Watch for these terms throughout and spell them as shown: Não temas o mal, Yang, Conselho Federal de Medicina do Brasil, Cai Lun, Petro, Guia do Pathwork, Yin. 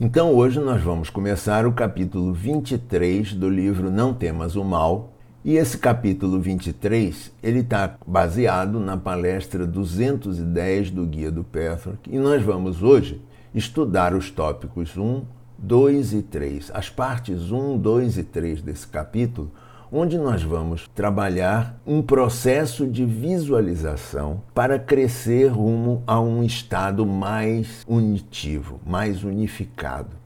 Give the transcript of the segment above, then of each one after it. Então hoje nós vamos começar o capítulo 23 do livro Não Temas o Mal, e esse capítulo 23 ele está baseado na palestra 210 do Guia do Pathwork, e nós vamos hoje estudar os tópicos 1, 2 e 3, as partes 1, 2 e 3 desse capítulo, onde nós vamos trabalhar um processo de visualização para crescer rumo a um estado mais unitivo, mais unificado.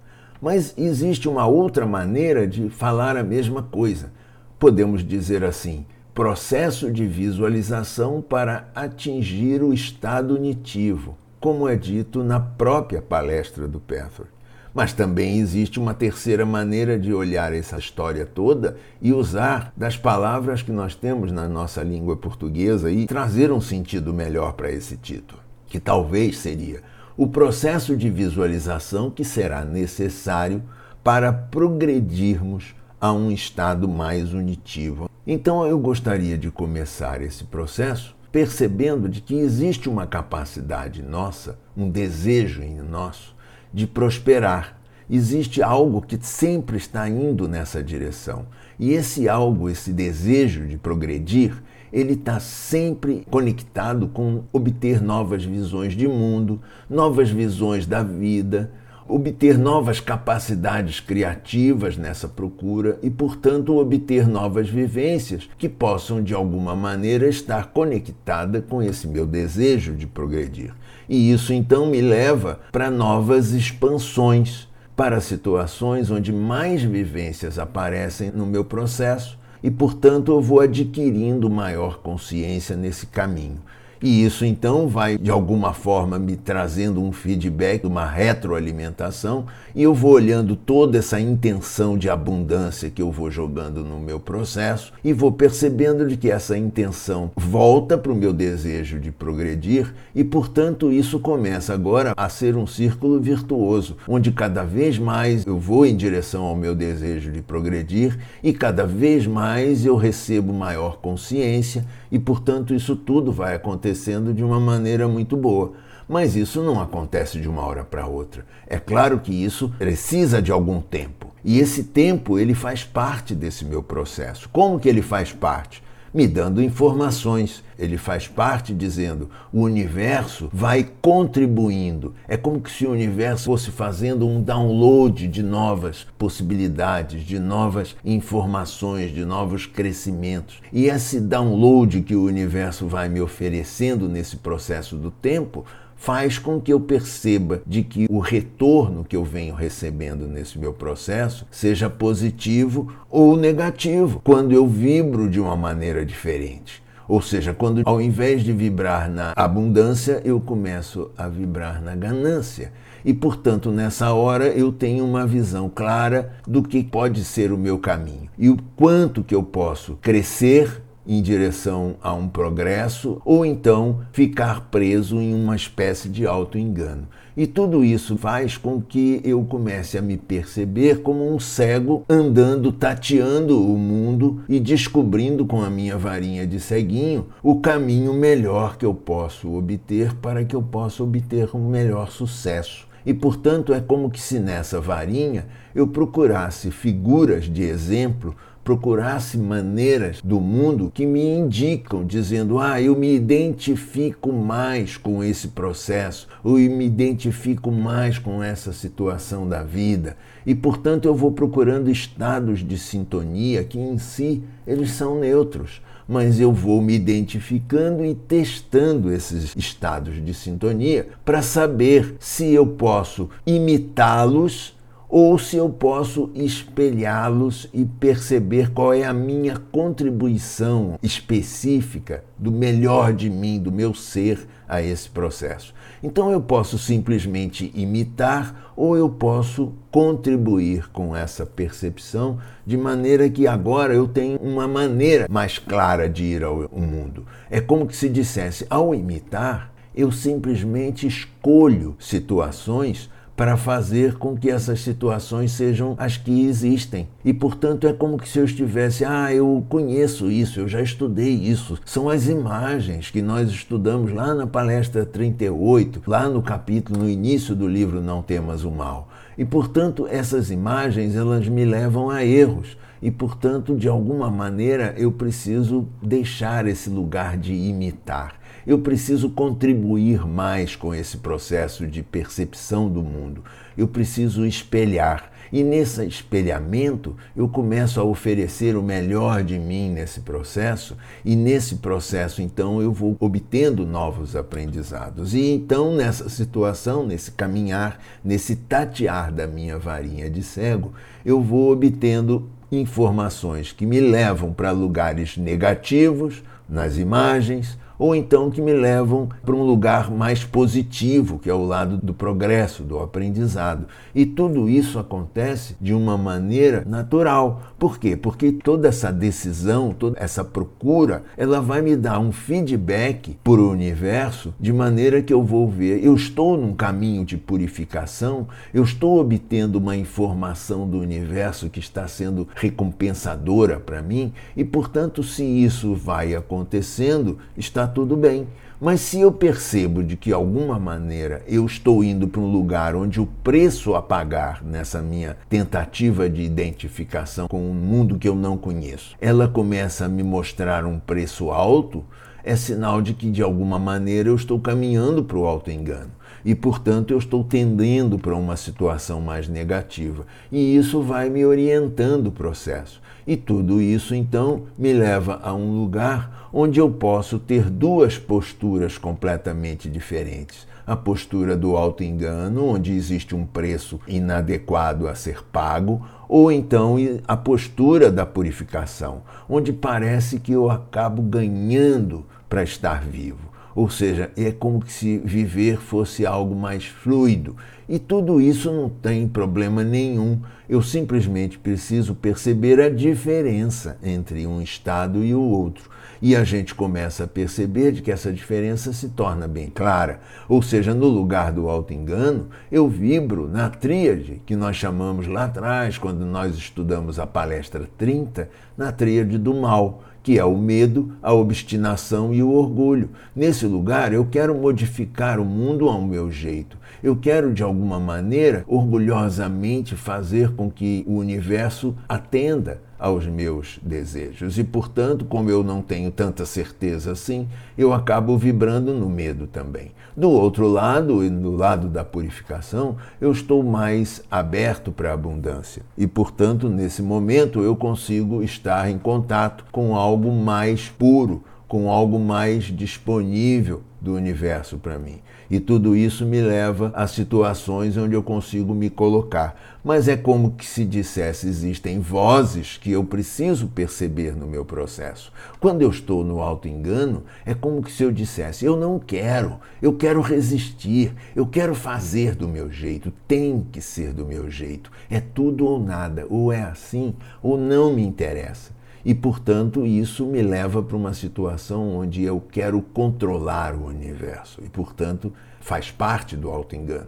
Mas existe uma outra maneira de falar a mesma coisa. Podemos dizer assim, processo de visualização para atingir o estado unitivo, como é dito na própria palestra do Petro. Mas também existe uma terceira maneira de olhar essa história toda e usar das palavras que nós temos na nossa língua portuguesa e trazer um sentido melhor para esse título, que talvez seria o processo de visualização que será necessário para progredirmos a um estado mais unitivo. Então eu gostaria de começar esse processo percebendo de que existe uma capacidade nossa, um desejo em nosso, de prosperar. Existe algo que sempre está indo nessa direção. E esse algo, esse desejo de progredir, ele está sempre conectado com obter novas visões de mundo, novas visões da vida, obter novas capacidades criativas nessa procura e, portanto, obter novas vivências que possam, de alguma maneira, estar conectada com esse meu desejo de progredir. E isso, então, me leva para novas expansões, para situações onde mais vivências aparecem no meu processo e, portanto, eu vou adquirindo maior consciência nesse caminho. E isso, então, vai, de alguma forma, me trazendo um feedback, uma retroalimentação, e eu vou olhando toda essa intenção de abundância que eu vou jogando no meu processo e vou percebendo de que essa intenção volta para o meu desejo de progredir e, portanto, isso começa agora a ser um círculo virtuoso, onde cada vez mais eu vou em direção ao meu desejo de progredir e cada vez mais eu recebo maior consciência e, portanto, isso tudo vai acontecendo de uma maneira muito boa. Mas isso não acontece de uma hora para outra. É claro que isso precisa de algum tempo. E esse tempo, ele faz parte desse meu processo. Como que ele faz parte? Me dando informações. Ele faz parte dizendo, o universo vai contribuindo. É como se o universo fosse fazendo um download de novas possibilidades, de novas informações, de novos crescimentos. E esse download que o universo vai me oferecendo nesse processo do tempo faz com que eu perceba de que o retorno que eu venho recebendo nesse meu processo seja positivo ou negativo, quando eu vibro de uma maneira diferente. Ou seja, quando ao invés de vibrar na abundância, eu começo a vibrar na ganância. E, portanto, nessa hora eu tenho uma visão clara do que pode ser o meu caminho e o quanto que eu posso crescer em direção a um progresso, ou então ficar preso em uma espécie de auto-engano. E tudo isso faz com que eu comece a me perceber como um cego andando, tateando o mundo e descobrindo com a minha varinha de ceguinho o caminho melhor que eu posso obter para que eu possa obter um melhor sucesso. E, portanto, é como que se nessa varinha eu procurasse figuras de exemplo, procurasse maneiras do mundo que me indicam, dizendo, eu me identifico mais com esse processo, ou eu me identifico mais com essa situação da vida. E, portanto, eu vou procurando estados de sintonia que, em si, eles são neutros. Mas eu vou me identificando e testando esses estados de sintonia para saber se eu posso imitá-los ou se eu posso espelhá-los e perceber qual é a minha contribuição específica do melhor de mim, do meu ser, a esse processo. Então eu posso simplesmente imitar ou eu posso contribuir com essa percepção de maneira que agora eu tenho uma maneira mais clara de ir ao mundo. É como se dissesse, ao imitar, eu simplesmente escolho situações para fazer com que essas situações sejam as que existem. E, portanto, é como que se eu estivesse, eu conheço isso, eu já estudei isso. São as imagens que nós estudamos lá na palestra 38, lá no capítulo, no início do livro Não Temas o Mal. E, portanto, essas imagens, elas me levam a erros. E, portanto, de alguma maneira, eu preciso deixar esse lugar de imitar. Eu preciso contribuir mais com esse processo de percepção do mundo. Eu preciso espelhar. E nesse espelhamento, eu começo a oferecer o melhor de mim nesse processo, e nesse processo, então, eu vou obtendo novos aprendizados. E então, nessa situação, nesse caminhar, nesse tatear da minha varinha de cego, eu vou obtendo informações que me levam para lugares negativos, nas imagens, ou então que me levam para um lugar mais positivo, que é o lado do progresso, do aprendizado. E tudo isso acontece de uma maneira natural. Por quê? Porque toda essa decisão, toda essa procura, ela vai me dar um feedback para o universo, de maneira que eu vou ver, eu estou num caminho de purificação, eu estou obtendo uma informação do universo que está sendo recompensadora para mim, e portanto, se isso vai acontecendo, está tudo bem. Mas se eu percebo de que, de alguma maneira, eu estou indo para um lugar onde o preço a pagar nessa minha tentativa de identificação com um mundo que eu não conheço, ela começa a me mostrar um preço alto, é sinal de que, de alguma maneira, eu estou caminhando para o autoengano. E, portanto, eu estou tendendo para uma situação mais negativa. E isso vai me orientando o processo. E tudo isso, então, me leva a um lugar onde eu posso ter duas posturas completamente diferentes. A postura do autoengano, onde existe um preço inadequado a ser pago, ou então a postura da purificação, onde parece que eu acabo ganhando para estar vivo. Ou seja, é como se viver fosse algo mais fluido. E tudo isso não tem problema nenhum. Eu simplesmente preciso perceber a diferença entre um estado e o outro. E a gente começa a perceber de que essa diferença se torna bem clara. Ou seja, no lugar do autoengano, eu vibro na tríade, que nós chamamos lá atrás, quando nós estudamos a palestra 30, na tríade do mal, que é o medo, a obstinação e o orgulho. Nesse lugar, eu quero modificar o mundo ao meu jeito. Eu quero, de alguma maneira, orgulhosamente fazer com que o universo atenda aos meus desejos. E, portanto, como eu não tenho tanta certeza assim, eu acabo vibrando no medo também. Do outro lado, e no lado da purificação, eu estou mais aberto para a abundância. E, portanto, nesse momento eu consigo estar em contato com algo mais puro, com algo mais disponível do universo para mim. E tudo isso me leva a situações onde eu consigo me colocar. Mas é como que se dissesse, existem vozes que eu preciso perceber no meu processo. Quando eu estou no autoengano, é como que se eu dissesse, eu não quero, eu quero resistir, eu quero fazer do meu jeito, tem que ser do meu jeito. É tudo ou nada, ou é assim, ou não me interessa. E, portanto, isso me leva para uma situação onde eu quero controlar o universo. E, portanto, faz parte do autoengano.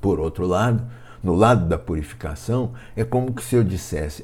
Por outro lado, no lado da purificação, é como que se eu dissesse,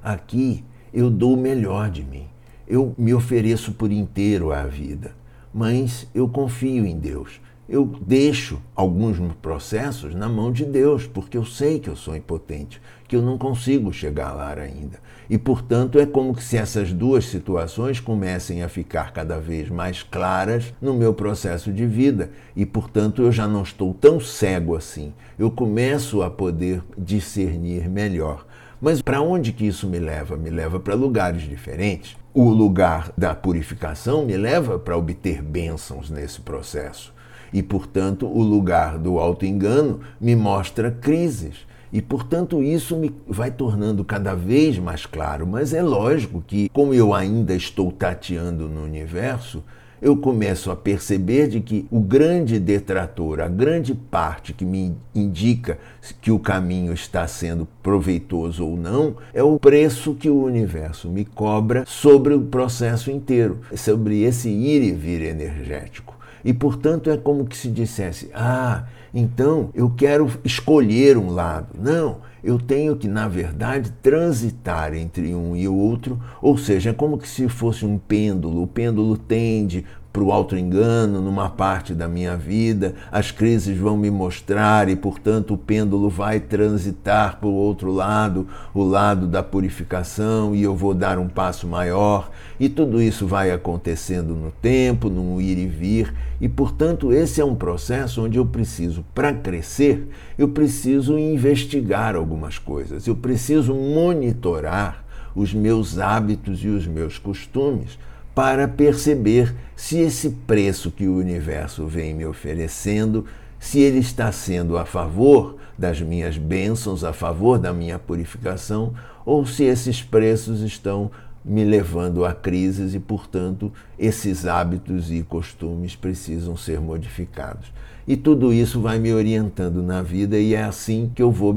aqui eu dou o melhor de mim. Eu me ofereço por inteiro à vida, mas eu confio em Deus. Eu deixo alguns processos na mão de Deus, porque eu sei que eu sou impotente, que eu não consigo chegar lá ainda. E, portanto, é como se essas duas situações comecem a ficar cada vez mais claras no meu processo de vida. E, portanto, eu já não estou tão cego assim. Eu começo a poder discernir melhor. Mas para onde que isso me leva? Me leva para lugares diferentes. O lugar da purificação me leva para obter bênçãos nesse processo. E, portanto, o lugar do autoengano me mostra crises. E, portanto, isso me vai tornando cada vez mais claro. Mas é lógico que, como eu ainda estou tateando no universo, eu começo a perceber de que o grande detrator, a grande parte que me indica que o caminho está sendo proveitoso ou não, é o preço que o universo me cobra sobre o processo inteiro, sobre esse ir e vir energético. E, portanto, é como que se dissesse, então eu quero escolher um lado. Não, eu tenho que, na verdade, transitar entre um e o outro, ou seja, é como que se fosse um pêndulo. O pêndulo tende para o auto-engano numa parte da minha vida, as crises vão me mostrar e, portanto, o pêndulo vai transitar para o outro lado, o lado da purificação, e eu vou dar um passo maior, e tudo isso vai acontecendo no tempo, num ir e vir, e, portanto, esse é um processo onde eu preciso, para crescer, eu preciso investigar algumas coisas, eu preciso monitorar os meus hábitos e os meus costumes, para perceber se esse preço que o universo vem me oferecendo, se ele está sendo a favor das minhas bênçãos, a favor da minha purificação, ou se esses preços estão me levando a crises e, portanto, esses hábitos e costumes precisam ser modificados. E tudo isso vai me orientando na vida, e é assim que eu vou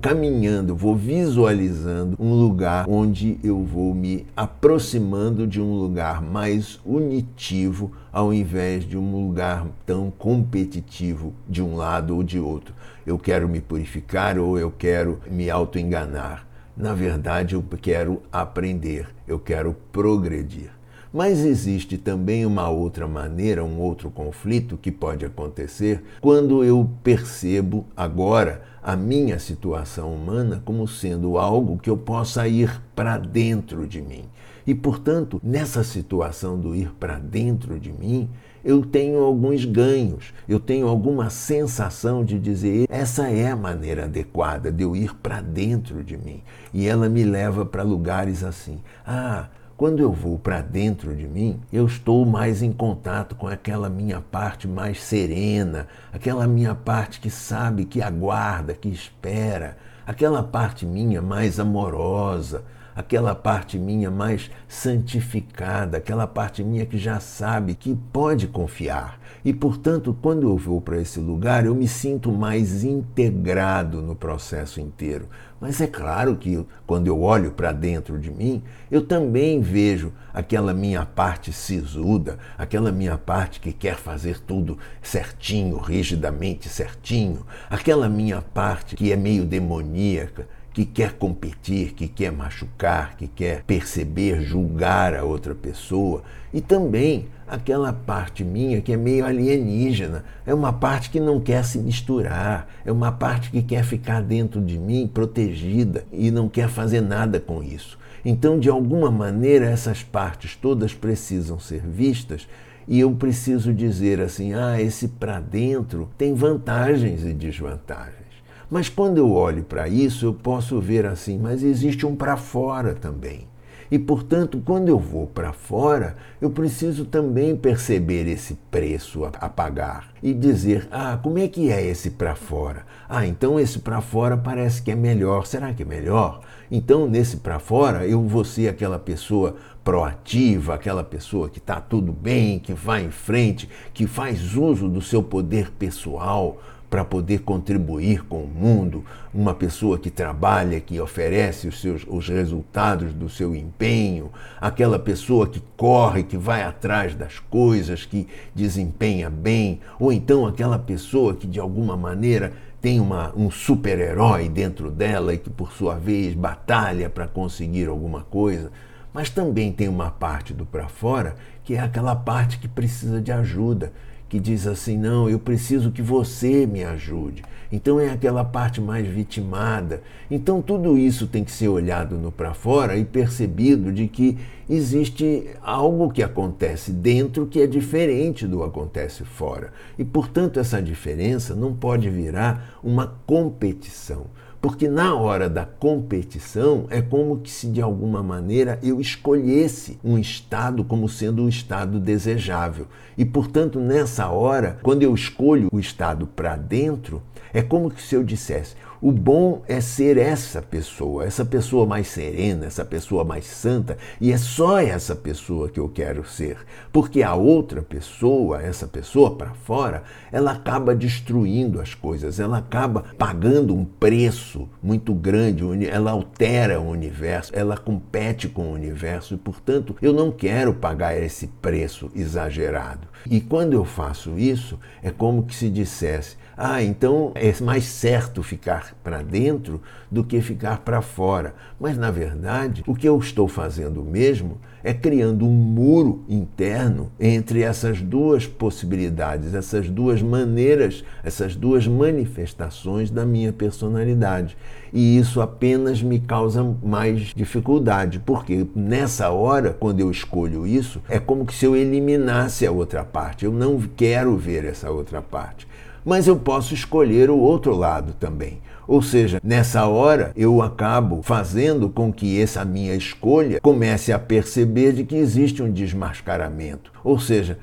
caminhando, vou visualizando um lugar onde eu vou me aproximando de um lugar mais unitivo, ao invés de um lugar tão competitivo de um lado ou de outro. Eu quero me purificar ou eu quero me autoenganar. Na verdade, eu quero aprender, eu quero progredir. Mas existe também uma outra maneira, um outro conflito que pode acontecer quando eu percebo agora a minha situação humana como sendo algo que eu possa ir para dentro de mim. E, portanto, nessa situação do ir para dentro de mim, eu tenho alguns ganhos, eu tenho alguma sensação de dizer essa é a maneira adequada de eu ir para dentro de mim. E ela me leva para lugares assim. Ah, quando eu vou para dentro de mim, eu estou mais em contato com aquela minha parte mais serena, aquela minha parte que sabe, que aguarda, que espera, aquela parte minha mais amorosa, aquela parte minha mais santificada, aquela parte minha que já sabe, que pode confiar. E, portanto, quando eu vou para esse lugar, eu me sinto mais integrado no processo inteiro. Mas é claro que, quando eu olho para dentro de mim, eu também vejo aquela minha parte sisuda, aquela minha parte que quer fazer tudo certinho, rigidamente certinho, aquela minha parte que é meio demoníaca, que quer competir, que quer machucar, que quer perceber, julgar a outra pessoa, e também aquela parte minha que é meio alienígena, é uma parte que não quer se misturar, é uma parte que quer ficar dentro de mim, protegida, e não quer fazer nada com isso. Então, de alguma maneira, essas partes todas precisam ser vistas, e eu preciso dizer assim, esse pra dentro tem vantagens e desvantagens. Mas quando eu olho para isso, eu posso ver assim, mas existe um para fora também. E, portanto, quando eu vou para fora, eu preciso também perceber esse preço a pagar e dizer, como é que é esse para fora? Então esse para fora parece que é melhor. Será que é melhor? Então, nesse para fora, eu vou ser aquela pessoa proativa, aquela pessoa que está tudo bem, que vai em frente, que faz uso do seu poder pessoal, para poder contribuir com o mundo, uma pessoa que trabalha, que oferece os resultados do seu empenho, aquela pessoa que corre, que vai atrás das coisas, que desempenha bem, ou então aquela pessoa que de alguma maneira tem um super-herói dentro dela e que por sua vez batalha para conseguir alguma coisa. Mas também tem uma parte do para fora, que é aquela parte que precisa de ajuda, que diz assim, não, eu preciso que você me ajude. Então é aquela parte mais vitimada. Então tudo isso tem que ser olhado no para fora e percebido de que existe algo que acontece dentro que é diferente do que acontece fora. E, portanto, essa diferença não pode virar uma competição. Porque na hora da competição é como se de alguma maneira eu escolhesse um estado como sendo um estado desejável. E, portanto, nessa hora, quando eu escolho o estado para dentro, é como se eu dissesse, O bom é ser essa pessoa mais serena, essa pessoa mais santa, e é só essa pessoa que eu quero ser, porque a outra pessoa, essa pessoa para fora, ela acaba destruindo as coisas, ela acaba pagando um preço muito grande, ela altera o universo, ela compete com o universo, e portanto eu não quero pagar esse preço exagerado. E quando eu faço isso, é como que se dissesse: ah, então é mais certo ficar para dentro do que ficar para fora. Mas, na verdade, o que eu estou fazendo mesmo é criando um muro interno entre essas duas possibilidades, essas duas maneiras, essas duas manifestações da minha personalidade. E isso apenas me causa mais dificuldade, porque nessa hora, quando eu escolho isso, é como se eu eliminasse a outra parte. Eu não quero ver essa outra parte. Mas eu posso escolher o outro lado também. Ou seja, nessa hora eu acabo fazendo com que essa minha escolha comece a perceber de que existe um desmascaramento. Ou seja,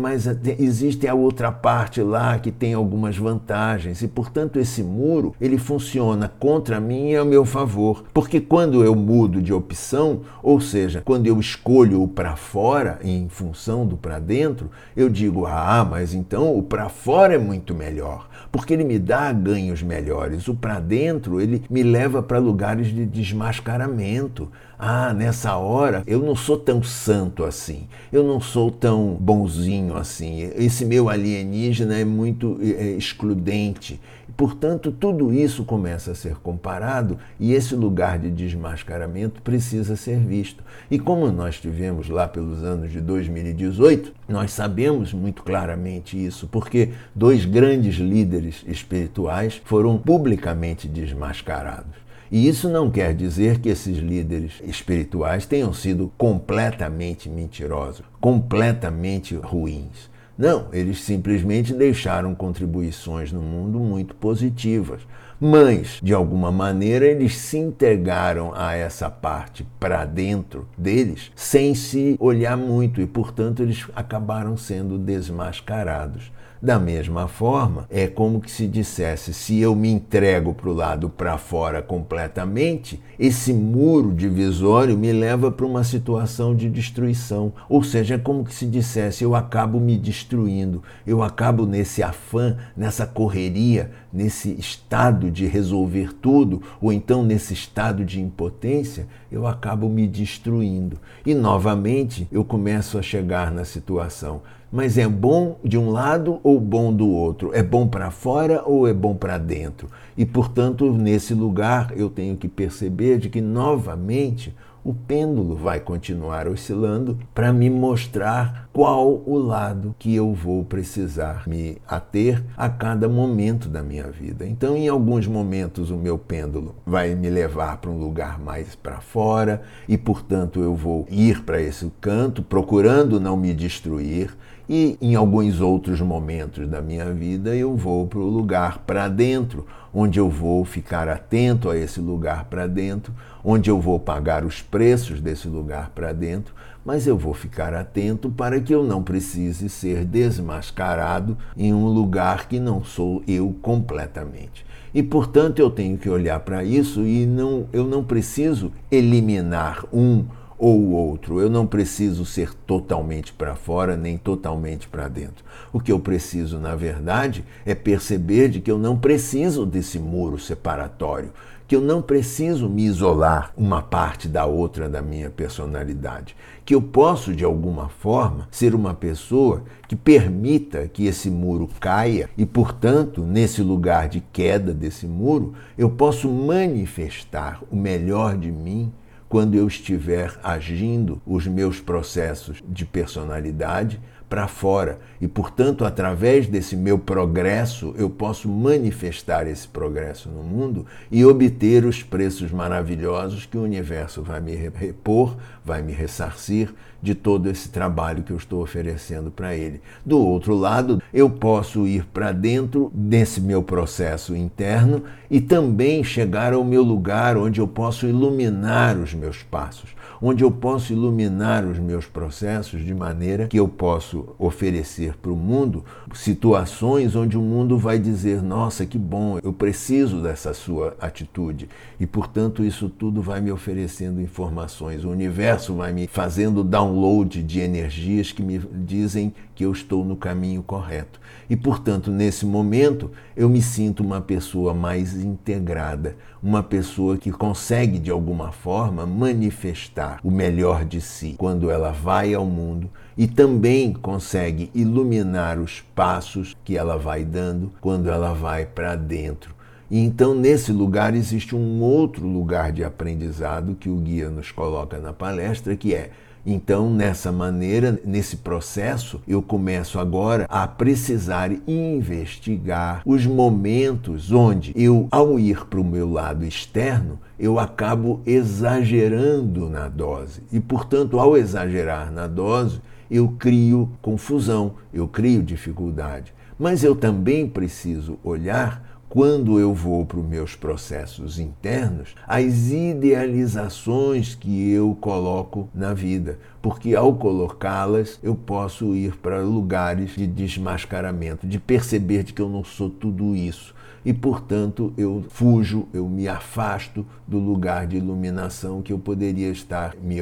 mas existe a outra parte lá que tem algumas vantagens e, portanto, esse muro ele funciona contra mim e a meu favor. Porque quando eu mudo de opção, ou seja, quando eu escolho o para fora em função do para dentro, eu digo: ah, mas então o para fora é muito melhor, porque ele me dá ganhos melhores. O para dentro, ele me leva para lugares de desmascaramento. Ah, nessa hora eu não sou tão santo assim, eu não sou tão bonzinho assim, esse meu alienígena é muito excludente. Portanto, tudo isso começa a ser comparado e esse lugar de desmascaramento precisa ser visto. E como nós tivemos lá pelos anos de 2018, nós sabemos muito claramente isso, porque dois grandes líderes espirituais foram publicamente desmascarados. E isso não quer dizer que esses líderes espirituais tenham sido completamente mentirosos, completamente ruins. Não, eles simplesmente deixaram contribuições no mundo muito positivas, mas, de alguma maneira, eles se entregaram a essa parte para dentro deles sem se olhar muito e, portanto, eles acabaram sendo desmascarados. Da mesma forma, é como que se dissesse: se eu me entrego para o lado para fora completamente, esse muro divisório me leva para uma situação de destruição. Ou seja, é como que se dissesse: eu acabo me destruindo, eu acabo nesse afã, nessa correria, nesse estado de resolver tudo, ou então nesse estado de impotência, eu acabo me destruindo. E novamente eu começo a chegar na situação: mas é bom de um lado ou bom do outro? É bom para fora ou é bom para dentro? E, portanto, nesse lugar eu tenho que perceber de que, novamente, o pêndulo vai continuar oscilando para me mostrar qual o lado que eu vou precisar me ater a cada momento da minha vida. Então, em alguns momentos, o meu pêndulo vai me levar para um lugar mais para fora e, portanto, eu vou ir para esse canto procurando não me destruir. E em alguns outros momentos da minha vida eu vou para o lugar para dentro, onde eu vou ficar atento a esse lugar para dentro, onde eu vou pagar os preços desse lugar para dentro, mas eu vou ficar atento para que eu não precise ser desmascarado em um lugar que não sou eu completamente. E, portanto, eu tenho que olhar para isso e eu não preciso eliminar um ou outro. Eu não preciso ser totalmente para fora nem totalmente para dentro. O que eu preciso, na verdade, é perceber de que eu não preciso desse muro separatório, que eu não preciso me isolar uma parte da outra da minha personalidade, que eu posso, de alguma forma, ser uma pessoa que permita que esse muro caia e, portanto, nesse lugar de queda desse muro, eu posso manifestar o melhor de mim quando eu estiver agindo os meus processos de personalidade para fora. E, portanto, através desse meu progresso, eu posso manifestar esse progresso no mundo e obter os preços maravilhosos que o universo vai me repor, vai me ressarcir de todo esse trabalho que eu estou oferecendo para ele. Do outro lado, eu posso ir para dentro desse meu processo interno e também chegar ao meu lugar onde eu posso iluminar os meus passos, onde eu posso iluminar os meus processos de maneira que eu posso oferecer para o mundo situações onde o mundo vai dizer: nossa, que bom, eu preciso dessa sua atitude. E, portanto, isso tudo vai me oferecendo informações. O universo vai me fazendo download de energias que me dizem que eu estou no caminho correto. E, portanto, nesse momento, eu me sinto uma pessoa mais integrada, uma pessoa que consegue, de alguma forma, manifestar o melhor de si quando ela vai ao mundo e também consegue iluminar os passos que ela vai dando quando ela vai para dentro. E então, nesse lugar, existe um outro lugar de aprendizado que o guia nos coloca na palestra, que é: então, nessa maneira, nesse processo, eu começo agora a precisar investigar os momentos onde eu, ao ir para o meu lado externo, eu acabo exagerando na dose. E, portanto, ao exagerar na dose, eu crio confusão, eu crio dificuldade. Mas eu também preciso olhar, quando eu vou para os meus processos internos, as idealizações que eu coloco na vida, porque ao colocá-las eu posso ir para lugares de desmascaramento, de perceber de que eu não sou tudo isso. E, portanto, eu fujo, eu me afasto do lugar de iluminação que eu poderia estar me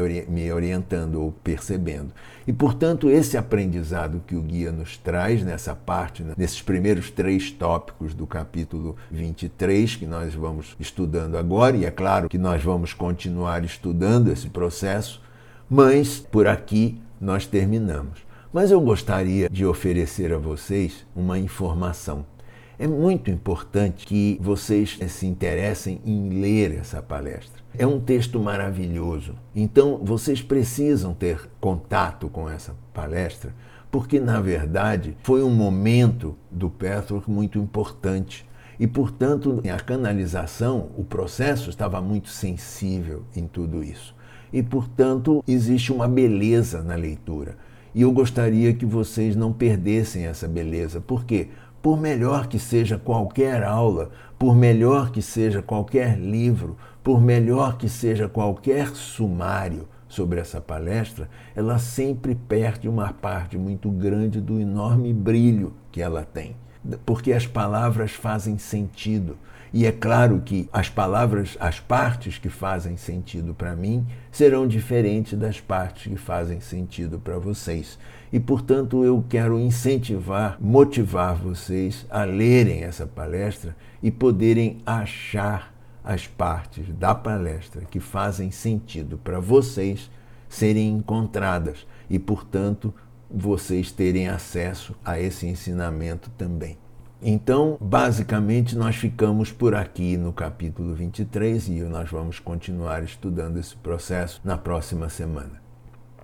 orientando ou percebendo. E, portanto, esse aprendizado que o guia nos traz nessa parte, nesses primeiros 3 tópicos do capítulo 23, que nós vamos estudando agora, e é claro que nós vamos continuar estudando esse processo, mas por aqui nós terminamos. Mas eu gostaria de oferecer a vocês uma informação. É muito importante que vocês se interessem em ler essa palestra. É um texto maravilhoso. Então, vocês precisam ter contato com essa palestra, porque, na verdade, foi um momento do Petro muito importante. E, portanto, a canalização, o processo, estava muito sensível em tudo isso. E, portanto, existe uma beleza na leitura. E eu gostaria que vocês não perdessem essa beleza. Por quê? Por melhor que seja qualquer aula, por melhor que seja qualquer livro, por melhor que seja qualquer sumário sobre essa palestra, ela sempre perde uma parte muito grande do enorme brilho que ela tem, porque as palavras fazem sentido. E é claro que as palavras, as partes que fazem sentido para mim, serão diferentes das partes que fazem sentido para vocês. E, portanto, eu quero incentivar, motivar vocês a lerem essa palestra e poderem achar as partes da palestra que fazem sentido para vocês serem encontradas e, portanto, vocês terem acesso a esse ensinamento também. Então, basicamente, nós ficamos por aqui no capítulo 23 e nós vamos continuar estudando esse processo na próxima semana.